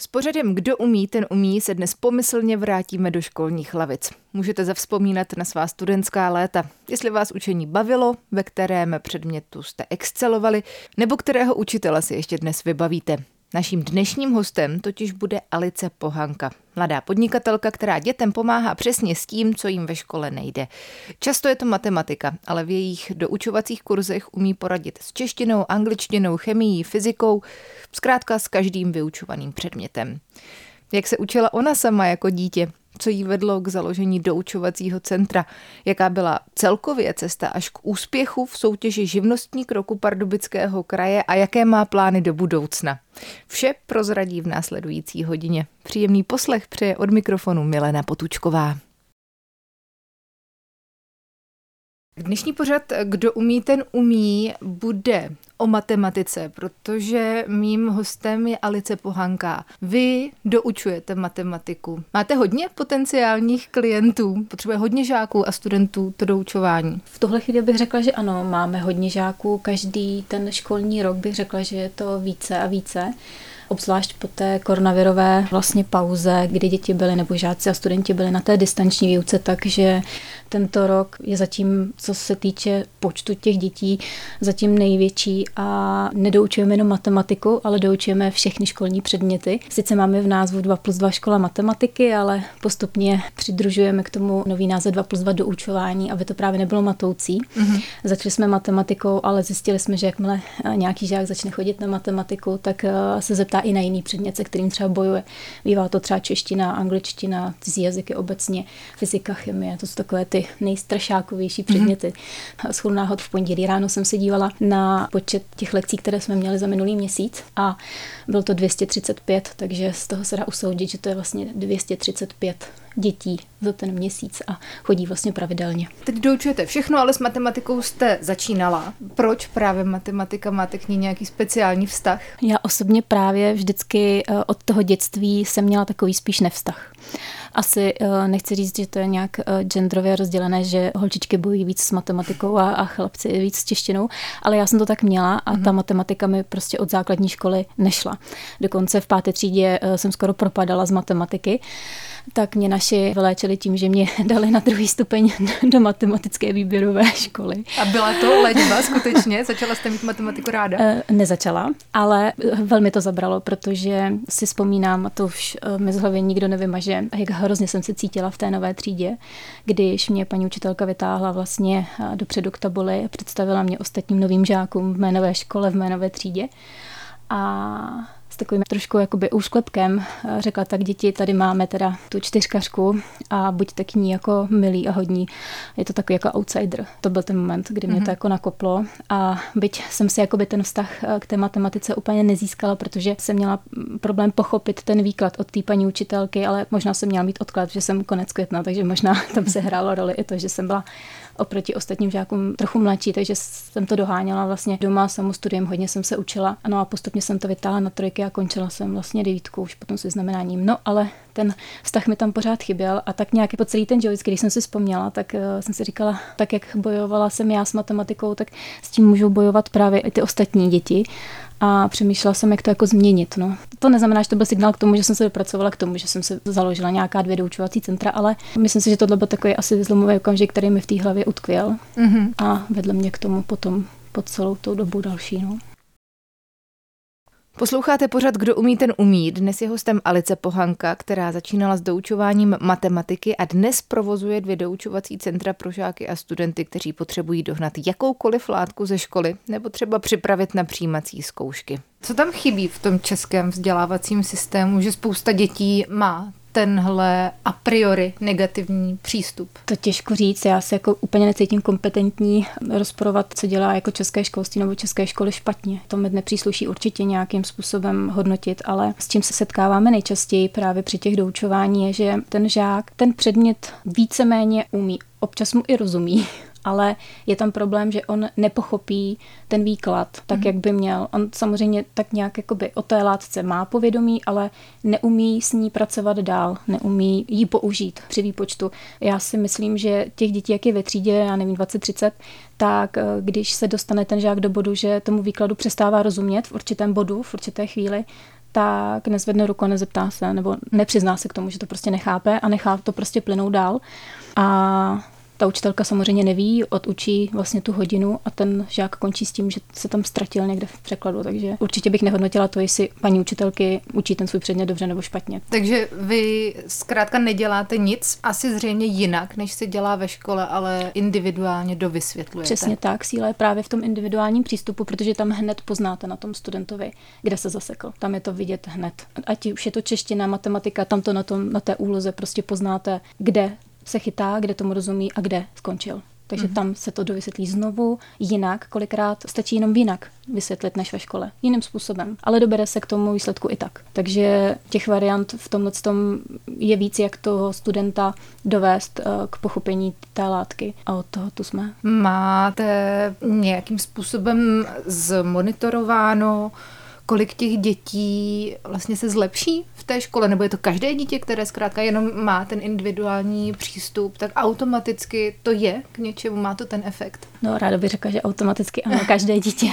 S pořadem Kdo umí, ten umí se dnes pomyslně vrátíme do školních lavic. Můžete zavzpomínat na svá studentská léta, jestli vás učení bavilo, ve kterém předmětu jste excelovali, nebo kterého učitele si ještě dnes vybavíte. Naším dnešním hostem totiž bude Alice Pohanka, mladá podnikatelka, která dětem pomáhá přesně s tím, co jim ve škole nejde. Často je to matematika, ale v jejich doučovacích kurzech umí poradit s češtinou, angličtinou, chemií, fyzikou, zkrátka s každým vyučovaným předmětem. Jak se učila ona sama jako dítě? Co jí vedlo k založení doučovacího centra? Jaká byla celkově cesta až k úspěchu v soutěži Živnostník roku Pardubického kraje a jaké má plány do budoucna? Vše prozradí v následující hodině. Příjemný poslech přeje od mikrofonu Milena Potučková. Dnešní pořad Kdo umí, ten umí bude o matematice, protože mým hostem je Alice Pohanka. Vy doučujete matematiku. Máte hodně potenciálních klientů, potřebuje hodně žáků a studentů to doučování. V tuhle chvíli bych řekla, že ano, máme hodně žáků. Každý ten školní rok bych řekla, že je to více a více. Obzvlášť po té koronavirové pauze, kdy děti byly nebo žáci a studenti byli na té distanční výuce, takže tento rok je zatím, co se týče počtu těch dětí, zatím největší a nedoučujeme jenom matematiku, ale doučujeme všechny školní předměty. Sice máme v názvu 2+2 škola matematiky, ale postupně přidružujeme k tomu nový název 2+2 doučování, aby to právě nebylo matoucí. Mm-hmm. Začali jsme matematikou, ale zjistili jsme, že jakmile nějaký žák začne chodit na matematiku, tak se zeptá i na jiný předmět, se kterým třeba bojuje. Bývá to třeba čeština, angličtina, cizí jazyky obecně, fyzika, chemie, to jsou takové ty nejstrašákovější předměty. Mm-hmm. Shodou náhod v pondělí ráno jsem se dívala na počet těch lekcí, které jsme měli za minulý měsíc a bylo to 235, takže z toho se dá usoudit, že to je vlastně 235 dětí za ten měsíc a chodí vlastně pravidelně. Teď doučujete všechno, ale s matematikou jste začínala. Proč právě matematika? Máte k ní nějaký speciální vztah? Já osobně právě vždycky od toho dětství jsem měla takový spíš nevztah. Asi nechci říct, že to je nějak genderově rozdělené, že holčičky bojují víc s matematikou a chlapci víc s češtinou, ale já jsem to tak měla a ta matematika mi prostě od základní školy nešla. Dokonce v 5. třídě jsem skoro propadala z matematiky, tak mě naši vyléčili tím, že mě dali na 2. stupeň do matematické výběrové školy. A byla to léčba skutečně? Začala jste mít matematiku ráda? Nezačala, ale velmi to zabralo, protože si vzpomínám, a to už mi z hlavy nikdo nevymaže, jak hrozně jsem se cítila v té nové třídě, když mě paní učitelka vytáhla vlastně dopředu k tabuli a představila mě ostatním novým žákům v mé nové škole, v mé nové třídě. A s takovým trošku jakoby úšklepkem řekla, tak děti, tady máme teda tu čtyřkařku a buďte k ní jako milí a hodní. Je to takový jako outsider. To byl ten moment, kdy mě to jako nakoplo a byť jsem si jakoby ten vztah k té matematice úplně nezískala, protože jsem měla problém pochopit ten výklad od té paní učitelky, ale možná jsem měla mít odklad, že jsem konec května, takže možná tam se hrálo roli i to, že jsem byla oproti ostatním žákům trochu mladší, takže jsem to doháněla vlastně doma, samu studiem, hodně jsem se učila. Ano a postupně jsem to vytáhla na trojky a končila jsem vlastně 9 už potom s vyznamenáním. No ale ten vztah mi tam pořád chyběl a tak nějak po celý ten život, když jsem si vzpomněla, tak jsem si říkala, tak jak bojovala jsem já s matematikou, tak s tím můžou bojovat právě i ty ostatní děti. A přemýšlela jsem, jak to jako změnit. No. To neznamená, že to byl signál k tomu, že jsem se dopracovala k tomu, že jsem se založila nějaká 2 doučovací centra, ale myslím si, že tohle byl takový asi zlomový okamžik, který mi v té hlavě utkvěl a vedl mě k tomu potom po celou tou dobu další. No. Posloucháte pořad Kdo umí, ten umí. Dnes je hostem Alice Pohanka, která začínala s doučováním matematiky a dnes provozuje 2 doučovací centra pro žáky a studenty, kteří potřebují dohnat jakoukoliv látku ze školy nebo třeba připravit na přijímací zkoušky. Co tam chybí v tom českém vzdělávacím systému, že spousta dětí má tenhle a priori negativní přístup? To těžko říct, já se jako úplně necítím kompetentní rozporovat, co dělá jako české školství nebo české školy špatně. To mi nepřísluší určitě nějakým způsobem hodnotit, ale s čím se setkáváme nejčastěji právě při těch doučování je, že ten žák ten předmět víceméně umí, občas mu i rozumí, ale je tam problém, že on nepochopí ten výklad tak, jak by měl. On samozřejmě tak nějak jakoby o té látce má povědomí, ale neumí s ní pracovat dál, neumí ji použít při výpočtu. Já si myslím, že těch dětí, jak je ve třídě, já nevím, 20-30, tak když se dostane ten žák do bodu, že tomu výkladu přestává rozumět v určitém bodu, v určité chvíli, tak nezvedne ruku, nezeptá se, nebo nepřizná se k tomu, že to prostě nechápe a nechá to prostě plynout dál. A ta učitelka samozřejmě neví, odučí vlastně tu hodinu a ten žák končí s tím, že se tam ztratil někde v překladu, takže určitě bych nehodnotila to, jestli paní učitelky učí ten svůj předmět dobře nebo špatně. Takže vy zkrátka neděláte nic, asi zřejmě jinak, než se dělá ve škole, ale individuálně dovysvětlujete. Přesně tak, síla je právě v tom individuálním přístupu, protože tam hned poznáte na tom studentovi, kde se zasekl. Tam je to vidět hned. Ať už je to čeština, matematika, tam to na té úloze prostě poznáte, kde se chytá, kde tomu rozumí a kde skončil. Takže tam se to dovysvětlí znovu, jinak, kolikrát stačí jenom jinak vysvětlit než ve škole, jiným způsobem. Ale dobere se k tomu výsledku i tak. Takže těch variant v tomhletom je víc, jak toho studenta dovést k pochopení té látky. A od toho tu jsme. Máte nějakým způsobem zmonitorováno, kolik těch dětí vlastně se zlepší v té škole, nebo je to každé dítě, které zkrátka jenom má ten individuální přístup, tak automaticky to je k něčemu, má to ten efekt? No, ráda bych řekla, že automaticky ano, každé dítě,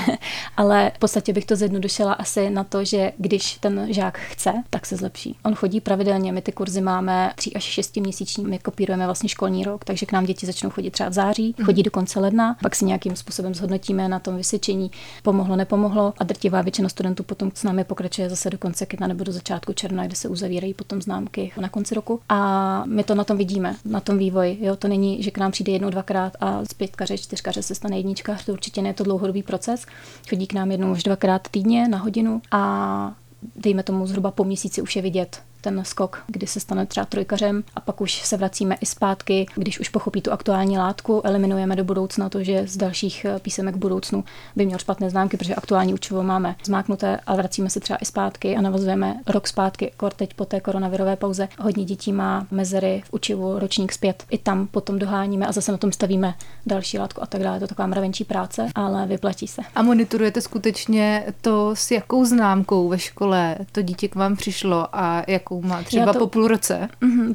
ale v podstatě bych to zjednodušila asi na to, že když ten žák chce, tak se zlepší. On chodí pravidelně, my ty kurzy máme 3 až 6 měsíční, my kopírujeme vlastně školní rok, takže k nám děti začnou chodit třeba v září, chodí do konce ledna, pak si nějakým způsobem zhodnotíme na tom vysvědčení, pomohlo, nepomohlo, a drtivá většina studentů potom s námi pokračuje zase do konce května nebo do začátku června, kde se uzavírají potom známky na konci roku. A my to na tom vidíme, na tom vývoji. Jo, to není, že k nám přijde jednou, dvakrát a z 5kaře, 4kaře se stane 1kař, to určitě ne, je to dlouhodobý proces. Chodí k nám jednou až dvakrát týdně na hodinu a dejme tomu zhruba po měsíci už je vidět ten skok, kdy se stane třeba 3kařem a pak už se vracíme i zpátky, když už pochopí tu aktuální látku, eliminujeme do budoucna to, že z dalších písemek v budoucnu by měl špatné známky, protože aktuální učivo máme zmáknuté, a vracíme se třeba i zpátky a navazujeme rok zpátky. Teď po té koronavirové pauze hodně dětí má mezery v učivu ročník zpět. I tam potom doháníme a zase na tom stavíme další látku a tak dále. Je to taková mravenčí práce, ale vyplatí se. A monitorujete skutečně to, s jakou známkou ve škole to dítě k vám přišlo a jakou má třeba po půl roce?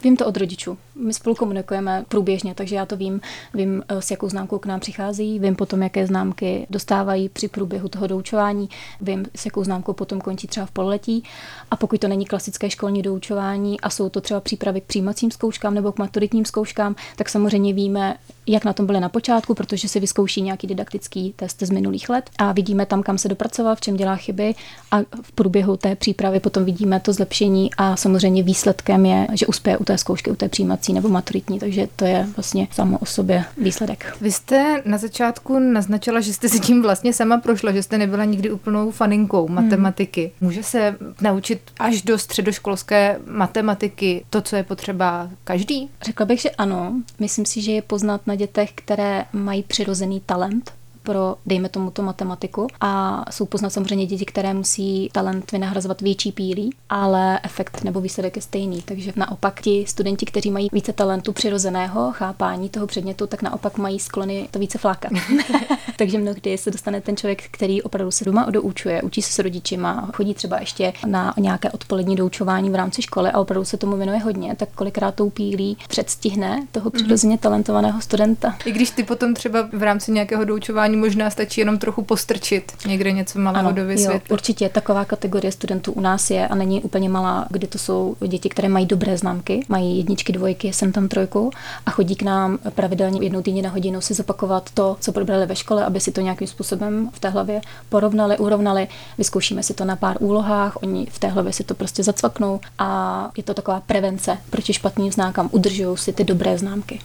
Vím to od rodičů. My spolu komunikujeme průběžně, takže já to vím, s jakou známkou k nám přichází, vím potom, jaké známky dostávají při průběhu toho doučování, vím, s jakou známkou potom končí třeba v pololetí, a pokud to není klasické školní doučování a jsou to třeba přípravy k přijímacím zkouškám nebo k maturitním zkouškám, tak samozřejmě víme, jak na tom byli na počátku, protože si vyzkouší nějaký didaktický test z minulých let a vidíme tam, kam se dopracoval, v čem dělá chyby, a v průběhu té přípravy potom vidíme to zlepšení a samozřejmě výsledkem je, že uspěje u té zkoušky, u té přijímací nebo maturitní, takže to je vlastně samo o sobě výsledek. Vy jste na začátku naznačila, že jste si tím vlastně sama prošla, že jste nebyla nikdy úplnou faninkou matematiky. Může se naučit až do středoškolské matematiky to, co je potřeba každý? Řekla bych, že ano. Myslím si, že je poznat na dětech, které mají přirozený talent pro, dejme tomu, to matematiku, a jsou poznat samozřejmě děti, které musí talent vynahrazovat větší pílí, ale efekt nebo výsledek je stejný. Takže naopak ti studenti, kteří mají více talentu přirozeného chápání toho předmětu, tak naopak mají sklony to více flákat. Takže mnohdy se dostane ten člověk, který opravdu se doma doučuje, učí se s rodičima, chodí třeba ještě na nějaké odpolední doučování v rámci školy a opravdu se tomu věnuje hodně, tak kolikrát tou pílí předstihne toho přirozeně talentovaného studenta. I když ty potom třeba v rámci nějakého doučování možná stačí jenom trochu postrčit někde něco malého do vysvětlit. Jo, určitě taková kategorie studentů u nás je a není úplně malá, kdy to jsou děti, které mají dobré známky, mají 1, 2, jsem tam 3 a chodí k nám pravidelně jednou týdně na hodinu si zopakovat to, co probrali ve škole, aby si to nějakým způsobem v té hlavě porovnali, urovnali. Vyzkoušíme si to na pár úlohách, oni v té hlavě si to prostě zacvaknou a je to taková prevence proti špatným známkám, udržují si ty dobré známky.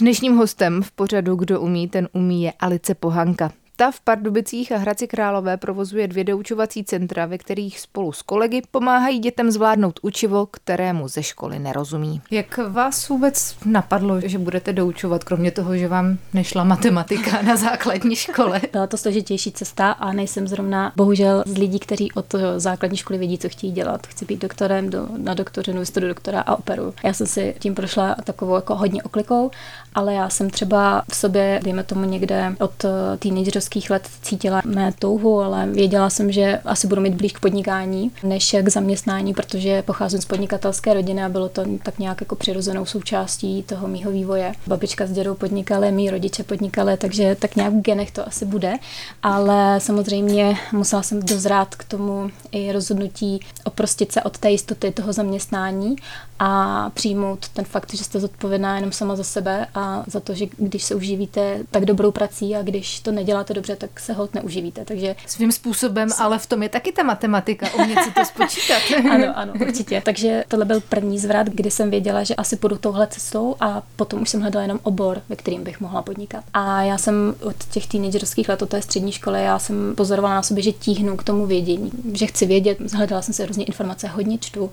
Dnešním hostem v pořadu Kdo umí, ten umí je Alice Pohanka. Ta v Pardubicích a Hradci Králové provozuje 2 doučovací centra, ve kterých spolu s kolegy pomáhají dětem zvládnout učivo, kterému ze školy nerozumí. Jak vás vůbec napadlo, že budete doučovat, kromě toho, že vám nešla matematika na základní škole? Byla to složitější cesta a nejsem zrovna bohužel z lidí, kteří od základní školy vědí, co chtějí dělat. Chci být doktorem, na doktorinu, studuji doktora a operu. Já jsem si tím prošla takovou jako hodně oklikou, ale já jsem třeba v sobě, dejme tomu někde od teenagerů školských let cítila mé touhu, ale věděla jsem, že asi budu mít blíž k podnikání než k zaměstnání, protože pocházím z podnikatelské rodiny a bylo to tak nějak jako přirozenou součástí toho mýho vývoje. Babička s dědou podnikali, mý rodiče podnikali, takže tak nějak v genech to asi bude, ale samozřejmě musela jsem dozrát k tomu i rozhodnutí oprostit se od té jistoty toho zaměstnání a přijmout ten fakt, že jste zodpovědná jenom sama za sebe a za to, že když se uživíte tak dobrou prací a když to neděláte dobře, tak se holt neuživíte. Takže svým způsobem, ale v tom je taky ta matematika, umět si to spočítat. Ano, určitě. Takže tohle byl první zvrat, kdy jsem věděla, že asi půjdu touhle cestou a potom už jsem hledala jenom obor, ve kterým bych mohla podnikat. A já jsem od těch teenagerských let, od té střední školy, já jsem pozorovala na sobě, že tíhnu k tomu vědění, že chci vědět, hledala jsem si různé informace, hodně čtu.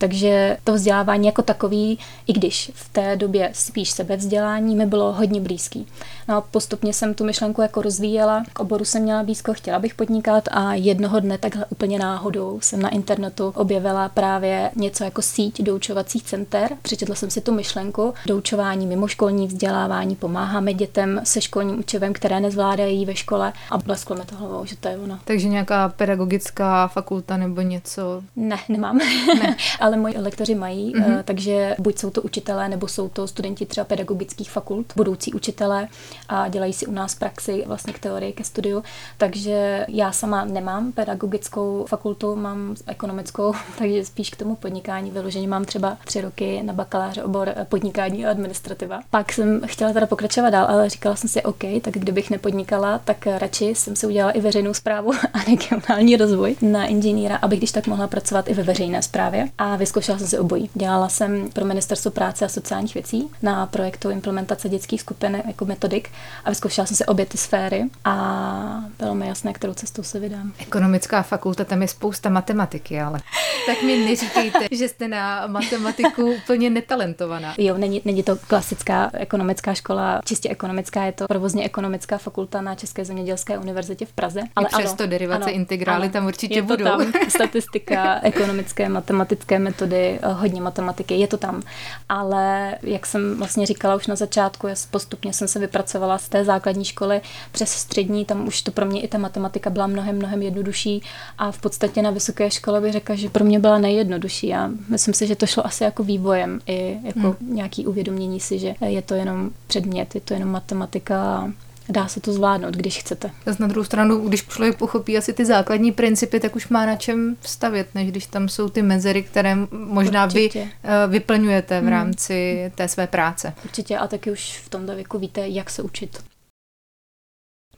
Takže to vzdělávání jako takový, i když v té době spíš sebevzdělání, mi bylo hodně blízký. No a postupně jsem tu myšlenku jako rozvíjela, k oboru jsem měla blízko, chtěla bych podnikat a jednoho dne takhle úplně náhodou jsem na internetu objevila právě něco jako síť doučovacích center. Přečetla jsem si tu myšlenku, doučování, mimoškolní vzdělávání, pomáháme dětem se školním učivem, které nezvládají ve škole, a blesklo mi to hlavou, že to je ono. Takže nějaká pedagogická fakulta nebo něco? Ne, nemám. Ne. Ale moji lektoři mají, takže buď jsou to učitelé, nebo jsou to studenti třeba pedagogických fakult, budoucí učitelé a dělají si u nás praxi vlastně k teorii, ke studiu. Takže já sama nemám pedagogickou fakultu, mám ekonomickou, takže spíš k tomu podnikání vyloženě mám třeba 3 roky na bakaláře obor podnikání a administrativa. Pak jsem chtěla teda pokračovat dál, ale říkala jsem si OK, tak kdybych nepodnikala, tak radši jsem si udělala i veřejnou správu a regionální rozvoj na inženýra, abych když tak mohla pracovat i ve veřejné správě. A vyzkoušela jsem si obojí. Dělala jsem pro Ministerstvo práce a sociálních věcí na projektu implementace dětských skupin jako metodik a vyzkoušela jsem si obě ty sféry a bylo mi jasné, kterou cestou se vydám. Ekonomická fakulta, tam je spousta matematiky, ale tak mi neříkejte, že jste na matematiku úplně netalentovaná. Jo, není to klasická ekonomická škola, čistě ekonomická, je to provozně ekonomická fakulta na České zemědělské univerzitě v Praze. Ale i přesto derivace, ano, integrály ano, tam určitě je to budou. Tam statistika, ekonomické, matematické metody, hodně matematiky, je to tam. Ale jak jsem vlastně říkala už na začátku, postupně jsem se vypracovala z té základní školy přes střední, tam už to pro mě i ta matematika byla mnohem jednodušší a v podstatě na vysoké škole bych řekla, že pro mě byla nejjednodušší a myslím si, že to šlo asi jako vývojem i jako nějaký uvědomění si, že je to jenom předmět, je to jenom matematika. Dá se to zvládnout, když chcete. Zas na druhou stranu, když člověk pochopí asi ty základní principy, tak už má na čem stavět, než když tam jsou ty mezery, které možná určitě vy vyplňujete v rámci té své práce. Určitě, a taky už v tomto věku víte, jak se učit.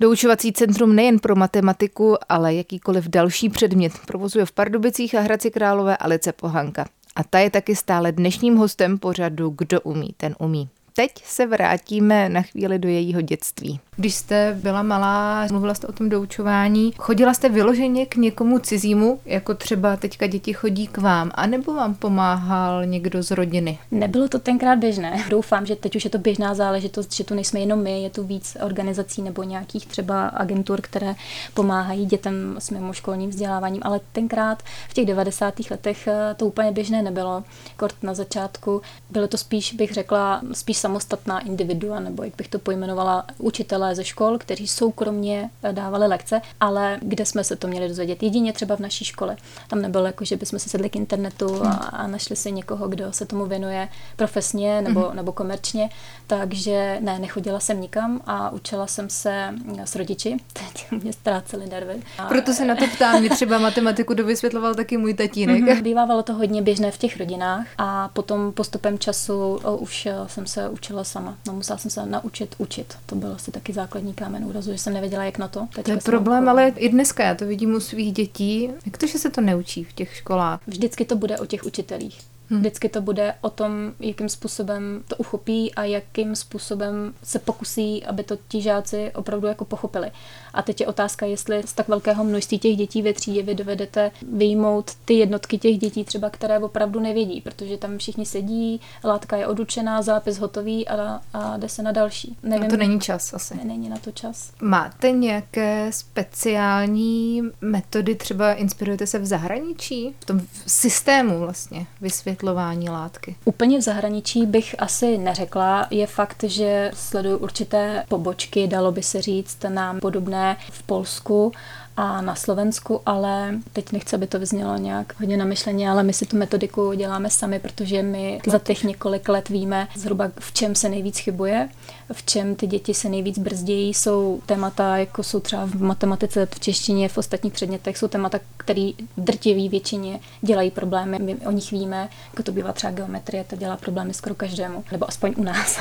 Doučovací centrum nejen pro matematiku, ale jakýkoliv další předmět provozuje v Pardubicích a Hradci Králové Alice Pohanka. A ta je taky stále dnešním hostem pořadu Kdo umí, ten umí. Teď se vrátíme na chvíli do jejího dětství. Když jste byla malá, mluvila jste o tom doučování, chodila jste vyloženě k někomu cizímu, jako třeba teďka děti chodí k vám, anebo vám pomáhal někdo z rodiny? Nebylo to tenkrát běžné. Doufám, že teď už je to běžná záležitost, že to nejsme jenom my, je tu víc organizací nebo nějakých třeba agentur, které pomáhají dětem s mimoškolním vzděláváním, ale tenkrát v těch 90. letech to úplně běžné nebylo. Kort na začátku bylo to spíš, bych řekla, spíš samostatná individua, nebo jak bych to pojmenovala, učitelé ze škol, kteří soukromně dávali lekce, ale kde jsme se to měli dozvědět? Jedině třeba v naší škole. Tam nebylo jako, že bychom se sedli k internetu a našli si někoho, kdo se tomu věnuje profesně nebo komerčně. Takže ne, nechodila jsem nikam a učila jsem se s rodiči. Teď mě ztráceli nervy. Proto se na to ptám, mě třeba matematiku dovysvětloval taky můj tatínek. Bývávalo to hodně běžné v těch rodinách a potom postupem času už jsem se učila sama. No, musela jsem se naučit učit. To byl asi taky základní kámen úrazu, že jsem nevěděla, jak na to. To je problém, ale i dneska já to vidím u svých dětí. Jak to, že se to neučí v těch školách? Vždycky to bude o těch učitelích. Vždycky to bude o tom, jakým způsobem to uchopí a jakým způsobem se pokusí, aby to ti žáci opravdu jako pochopili. A teď je otázka, jestli z tak velkého množství těch dětí ve třídě vy dovedete vyjmout ty jednotky těch dětí třeba, které opravdu nevědí, protože tam všichni sedí, látka je odučená, zápis hotový a jde se na další. Nevím, no to není čas asi. Není na to čas. Máte nějaké speciální metody, třeba inspirujete se v zahraničí? V tom systému vlastně vysvětlení. vysvětlování látky. Úplně v zahraničí bych asi neřekla. Je fakt, že sleduju určité pobočky, dalo by se říct, nám podobné v Polsku a na Slovensku, ale teď nechci, aby to vyznělo nějak hodně namyšleně, ale my si tu metodiku děláme sami, protože my za těch několik let víme zhruba, v čem se nejvíc chybuje, v čem ty děti se nejvíc brzdějí. Jsou témata, jako jsou třeba v matematice, v češtině, v ostatních předmětech, jsou témata, které drtivý většině dělají problémy. My o nich víme, jako to bývá třeba geometrie, to dělá problémy skoro každému, nebo aspoň u nás.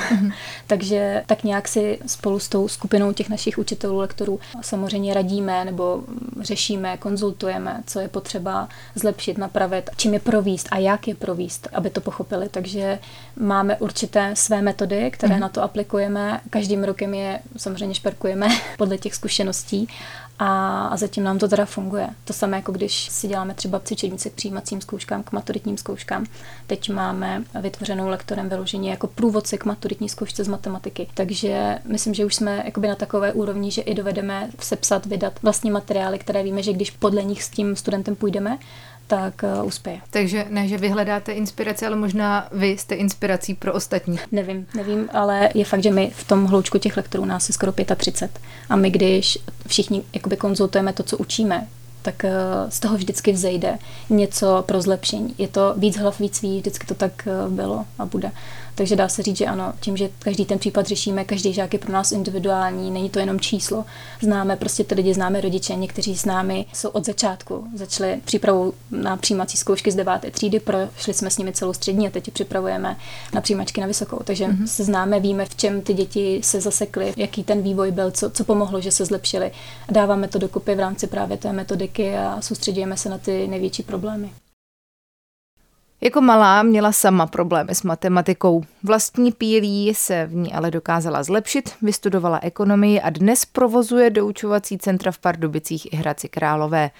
Takže tak nějak si spolu s tou skupinou těch našich učitelů, lektorů samozřejmě radíme nebo řešíme, konzultujeme, co je potřeba zlepšit, napravit, čím je províst a jak je províst, aby to pochopili. Takže máme určité své metody, které na to aplikujeme. Každým rokem je samozřejmě šperkujeme podle těch zkušeností a zatím nám to teda funguje. To samé, jako když si děláme třeba cvičebnice k přijímacím zkouškám, k maturitním zkouškám. Teď máme vytvořenou lektorem vyloženě jako průvodce k maturitní zkoušce z matematiky. Takže myslím, že už jsme jakoby na takové úrovni, že i dovedeme sepsat, vydat vlastní materiály, které víme, že když podle nich s tím studentem půjdeme, tak uspěje. Takže ne, že vy hledáte inspiraci, ale možná vy jste inspirací pro ostatní. Nevím, ale je fakt, že my v tom hloučku těch lektorů nás je skoro 35. A my, když všichni jakoby konzultujeme to, co učíme, tak z toho vždycky vzejde něco pro zlepšení. Je to víc hlav, víc ví, vždycky to tak bylo a bude. Takže dá se říct, že ano, tím, že každý ten případ řešíme, každý žák je pro nás individuální, není to jenom číslo. Známe prostě ty lidi, známe rodiče, někteří s námi jsou od začátku. Začali přípravou na přijímací zkoušky z 9. třídy, prošli jsme s nimi celou střední a teď je připravujeme na přijímačky na vysokou. Takže se známe, víme, v čem ty děti se zasekly, jaký ten vývoj byl, co pomohlo, že se zlepšili. Dáváme to dokupy v rámci právě té metodiky a soustředíme se na ty největší problémy. Jako malá měla sama problémy s matematikou. Vlastní pílí se v ní ale dokázala zlepšit, vystudovala ekonomii a dnes provozuje doučovací centra v Pardubicích i Hradci Králové.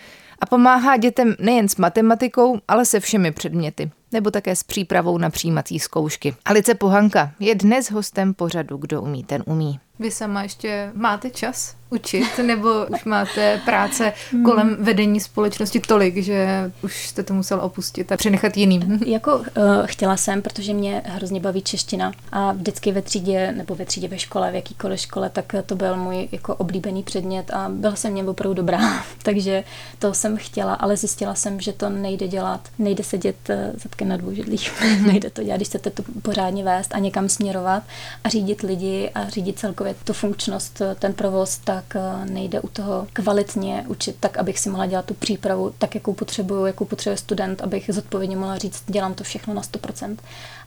A pomáhá dětem nejen s matematikou, ale se všemi předměty, nebo také s přípravou na přijímací zkoušky. Alice Pohanka je dnes hostem pořadu Kdo umí, ten umí. Vy sama ještě máte čas učit, nebo už máte práce kolem vedení společnosti tolik, že už jste to musela opustit a přenechat jiným? Chtěla jsem, protože mě hrozně baví čeština a vždycky ve třídě ve škole, v jakýkoliv škole, tak to byl můj jako oblíbený předmět a byla jsem v něm opravdu dobrá. Takže to jsem chtěla, ale zjistila jsem, že to nejde dělat, nejde sedět zadkem na dvou židlích, nejde to dělat, když chcete to pořádně vést a někam směrovat a řídit lidi a řídit celkově tu funkčnost, ten provoz, tak nejde u toho kvalitně učit tak, abych si mohla dělat tu přípravu tak, jakou potřebuje student, abych zodpovědně mohla říct, dělám to všechno na 100%.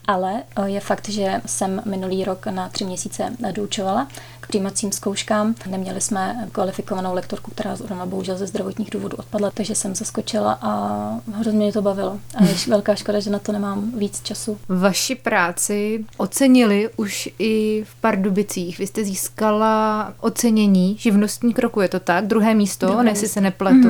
Ale je fakt, že jsem minulý rok na 3 měsíce doučovala k přijímacím zkouškám. Neměli jsme kvalifikovanou lektorku, která zrovna bohužel ze zdravotních důvodů odpadla, takže jsem zaskočila a hrozně mě to bavilo. A je velká škoda, že na to nemám víc času. Vaši práci ocenili už i v Pardubicích. Vy jste získala ocenění živnostník roku, je to tak? Druhé místo, se nepletu.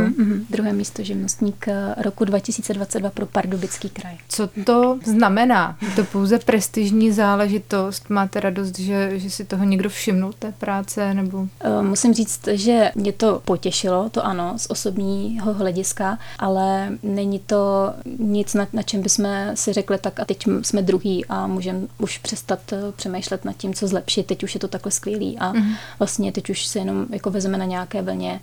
Druhé místo živnostník roku 2022 pro Pardubický kraj. Co to znamená? To pouze prestižní záležitost. Máte radost, že si toho někdo všimnul, té práce? Nebo? Musím říct, že mě to potěšilo, to ano, z osobního hlediska, ale není to nic, na čem bychom si řekli tak a teď jsme druhý a můžeme už přestat přemýšlet nad tím, co zlepšit. Teď už je to takhle skvělý a vlastně teď už se jenom jako vezeme na nějaké vlně.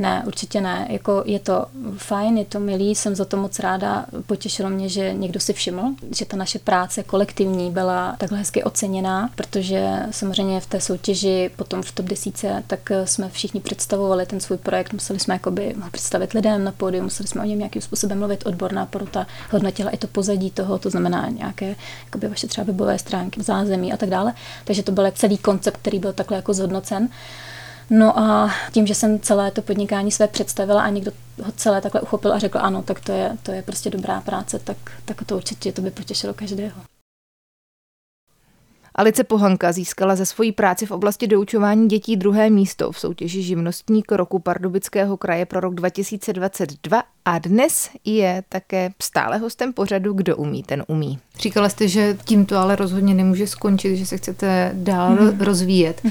Ne, určitě ne. Jako je to fajn, je to milý, jsem za to moc ráda. Potěšilo mě, že někdo si všiml, že ta naše práce kolektivní byla takhle hezky oceněná, protože samozřejmě v té soutěži potom v top 10 tak jsme všichni představovali ten svůj projekt, museli jsme jakoby ho představit lidem na pódium, museli jsme o něm nějakým způsobem mluvit, odborná porota hodnotila i to pozadí toho, to znamená nějaké jakoby vaše třeba webové stránky, zázemí a tak dále. Takže to byl celý koncept, který byl takhle jako zhodnocen. No a tím, že jsem celé to podnikání své představila a někdo ho celé takhle uchopil a řekl ano, tak to je prostě dobrá práce, tak to určitě to by potěšilo každého. Alice Pohanka získala za svoji práci v oblasti doučování dětí 2. místo v soutěži živnostník roku Pardubického kraje pro rok 2022 a dnes je také stále hostem pořadu Kdo umí, ten umí. Říkala jste, že tímto ale rozhodně nemůže skončit, že se chcete dál rozvíjet.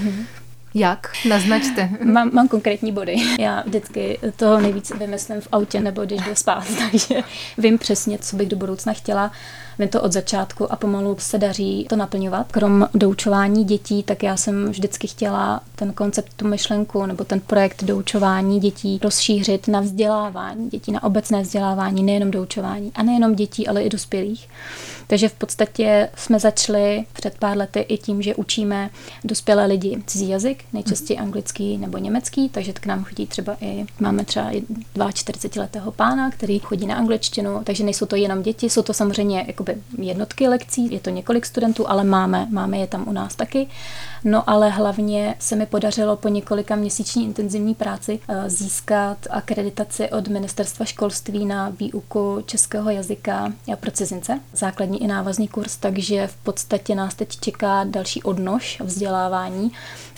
Jak? Naznačte. Mám konkrétní body. Já vždycky toho nejvíc vymyslím v autě nebo když jdu spát, takže vím přesně, co bych do budoucna chtěla. Vím to od začátku a pomalu se daří to naplňovat. Krom doučování dětí, tak já jsem vždycky chtěla ten koncept, tu myšlenku nebo ten projekt doučování dětí rozšířit na vzdělávání dětí, na obecné vzdělávání, nejenom doučování a nejenom dětí, ale i dospělých. Takže v podstatě jsme začali před pár lety i tím, že učíme dospělé lidi cizí jazyk, nejčastěji anglický nebo německý, takže k nám chodí třeba i, máme třeba 42letého pána, který chodí na angličtinu, takže nejsou to jenom děti, jsou to samozřejmě jakoby jednotky lekcí, je to několik studentů, ale máme je tam u nás taky. No ale hlavně se mi podařilo po několika měsíční intenzivní práci získat akreditaci od Ministerstva školství na výuku českého jazyka pro cizince. Základní i návazný kurz, takže v podstatě nás teď čeká další odnož vzdělávání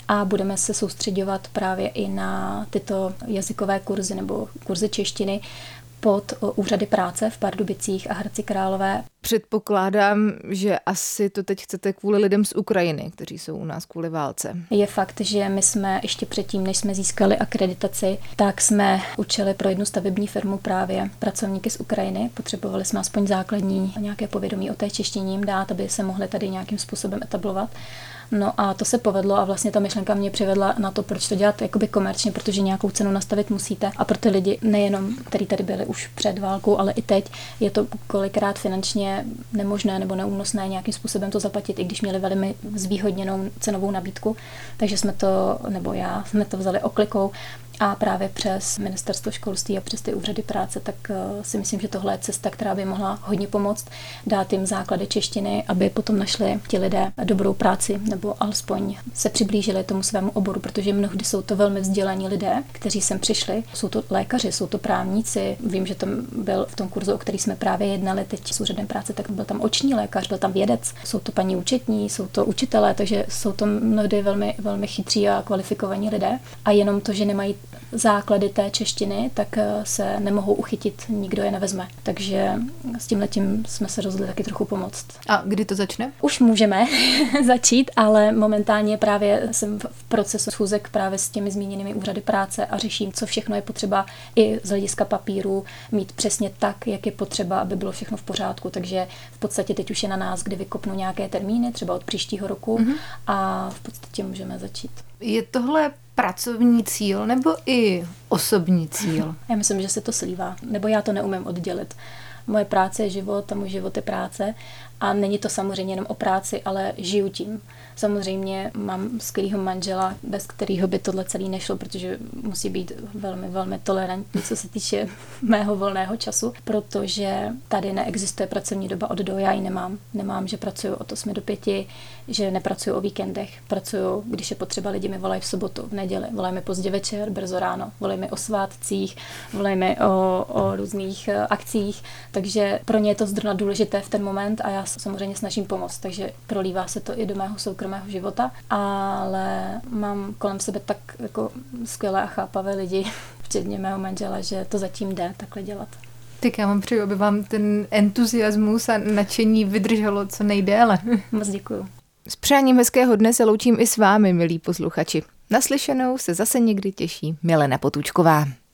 a budeme se soustředovat právě i na tyto jazykové kurzy nebo kurzy češtiny pod úřady práce v Pardubicích a Hradci Králové. Předpokládám, že asi to teď chcete kvůli lidem z Ukrajiny, kteří jsou u nás kvůli válce. Je fakt, že my jsme ještě předtím, než jsme získali akreditaci, tak jsme učili pro jednu stavební firmu právě pracovníky z Ukrajiny. Potřebovali jsme aspoň základní nějaké povědomí o té češtině jim dát, aby se mohli tady nějakým způsobem etablovat. No a to se povedlo a vlastně ta myšlenka mě přivedla na to, proč to dělat jakoby komerčně, protože nějakou cenu nastavit musíte. A pro ty lidi, nejenom, kteří tady byli už před válkou, ale i teď, je to kolikrát finančně nemožné nebo neúnosné nějakým způsobem to zaplatit, i když měli velmi zvýhodněnou cenovou nabídku. Takže jsme to, nebo já, jsme to vzali oklikou. A právě přes Ministerstvo školství a přes ty úřady práce, tak si myslím, že tohle je cesta, která by mohla hodně pomoct dát jim základy češtiny, aby potom našli ti lidé dobrou práci nebo alespoň se přiblížili tomu svému oboru, protože mnohdy jsou to velmi vzdělaní lidé, kteří sem přišli. Jsou to lékaři, jsou to právníci. Vím, že tam byl v tom kurzu, o který jsme právě jednali teď s úřadem práce, tak byl tam oční lékař, byl tam vědec, jsou to paní účetní, jsou to učitelé, takže jsou to mnohdy velmi, velmi chytří a kvalifikovaní lidé. A jenom to, že nemají základy té češtiny, tak se nemohou uchytit, nikdo je nevezme. Takže s tímhletím jsme se rozhodli taky trochu pomoct. A kdy to začne? Už můžeme začít, ale momentálně právě jsem v procesu schůzek právě s těmi zmíněnými úřady práce a řeším, co všechno je potřeba i z hlediska papíru mít přesně tak, jak je potřeba, aby bylo všechno v pořádku. Takže v podstatě teď už je na nás, kdy vykopnu nějaké termíny, třeba od příštího roku a v podstatě můžeme začít. Je tohle pracovní cíl nebo i osobní cíl? Já myslím, že se to slívá, nebo já to neumím oddělit. Moje práce je život a můj život je práce a není to samozřejmě jenom o práci, ale žiju tím. Samozřejmě mám skvělého manžela, bez kterého by tohle celé nešlo, protože musí být velmi, velmi tolerantní, co se týče mého volného času, protože tady neexistuje pracovní doba od do, já ji nemám. Nemám, že pracuju od 8 do 5, že nepracuju o víkendech, pracuju, když je potřeba, lidi mi volají v sobotu, v neděli, volají mi pozdě večer, brzo ráno, volají mi o svátcích, volají mi o různých akcích, takže pro ně je to zrovna důležité v ten moment a já samozřejmě snažím pomoct, takže prolívá se to i do mého soukromého života, ale mám kolem sebe tak jako skvělé a chápavé lidi, včetně mého manžela, že to zatím jde takhle dělat. Tak já vám přeju, aby vám ten entuziasmus a nadšení vydrželo co nejdéle. Moc děkuju. S přáním hezkého dne se loučím i s vámi, milí posluchači. Naslyšenou se zase někdy těší Milena Potučková.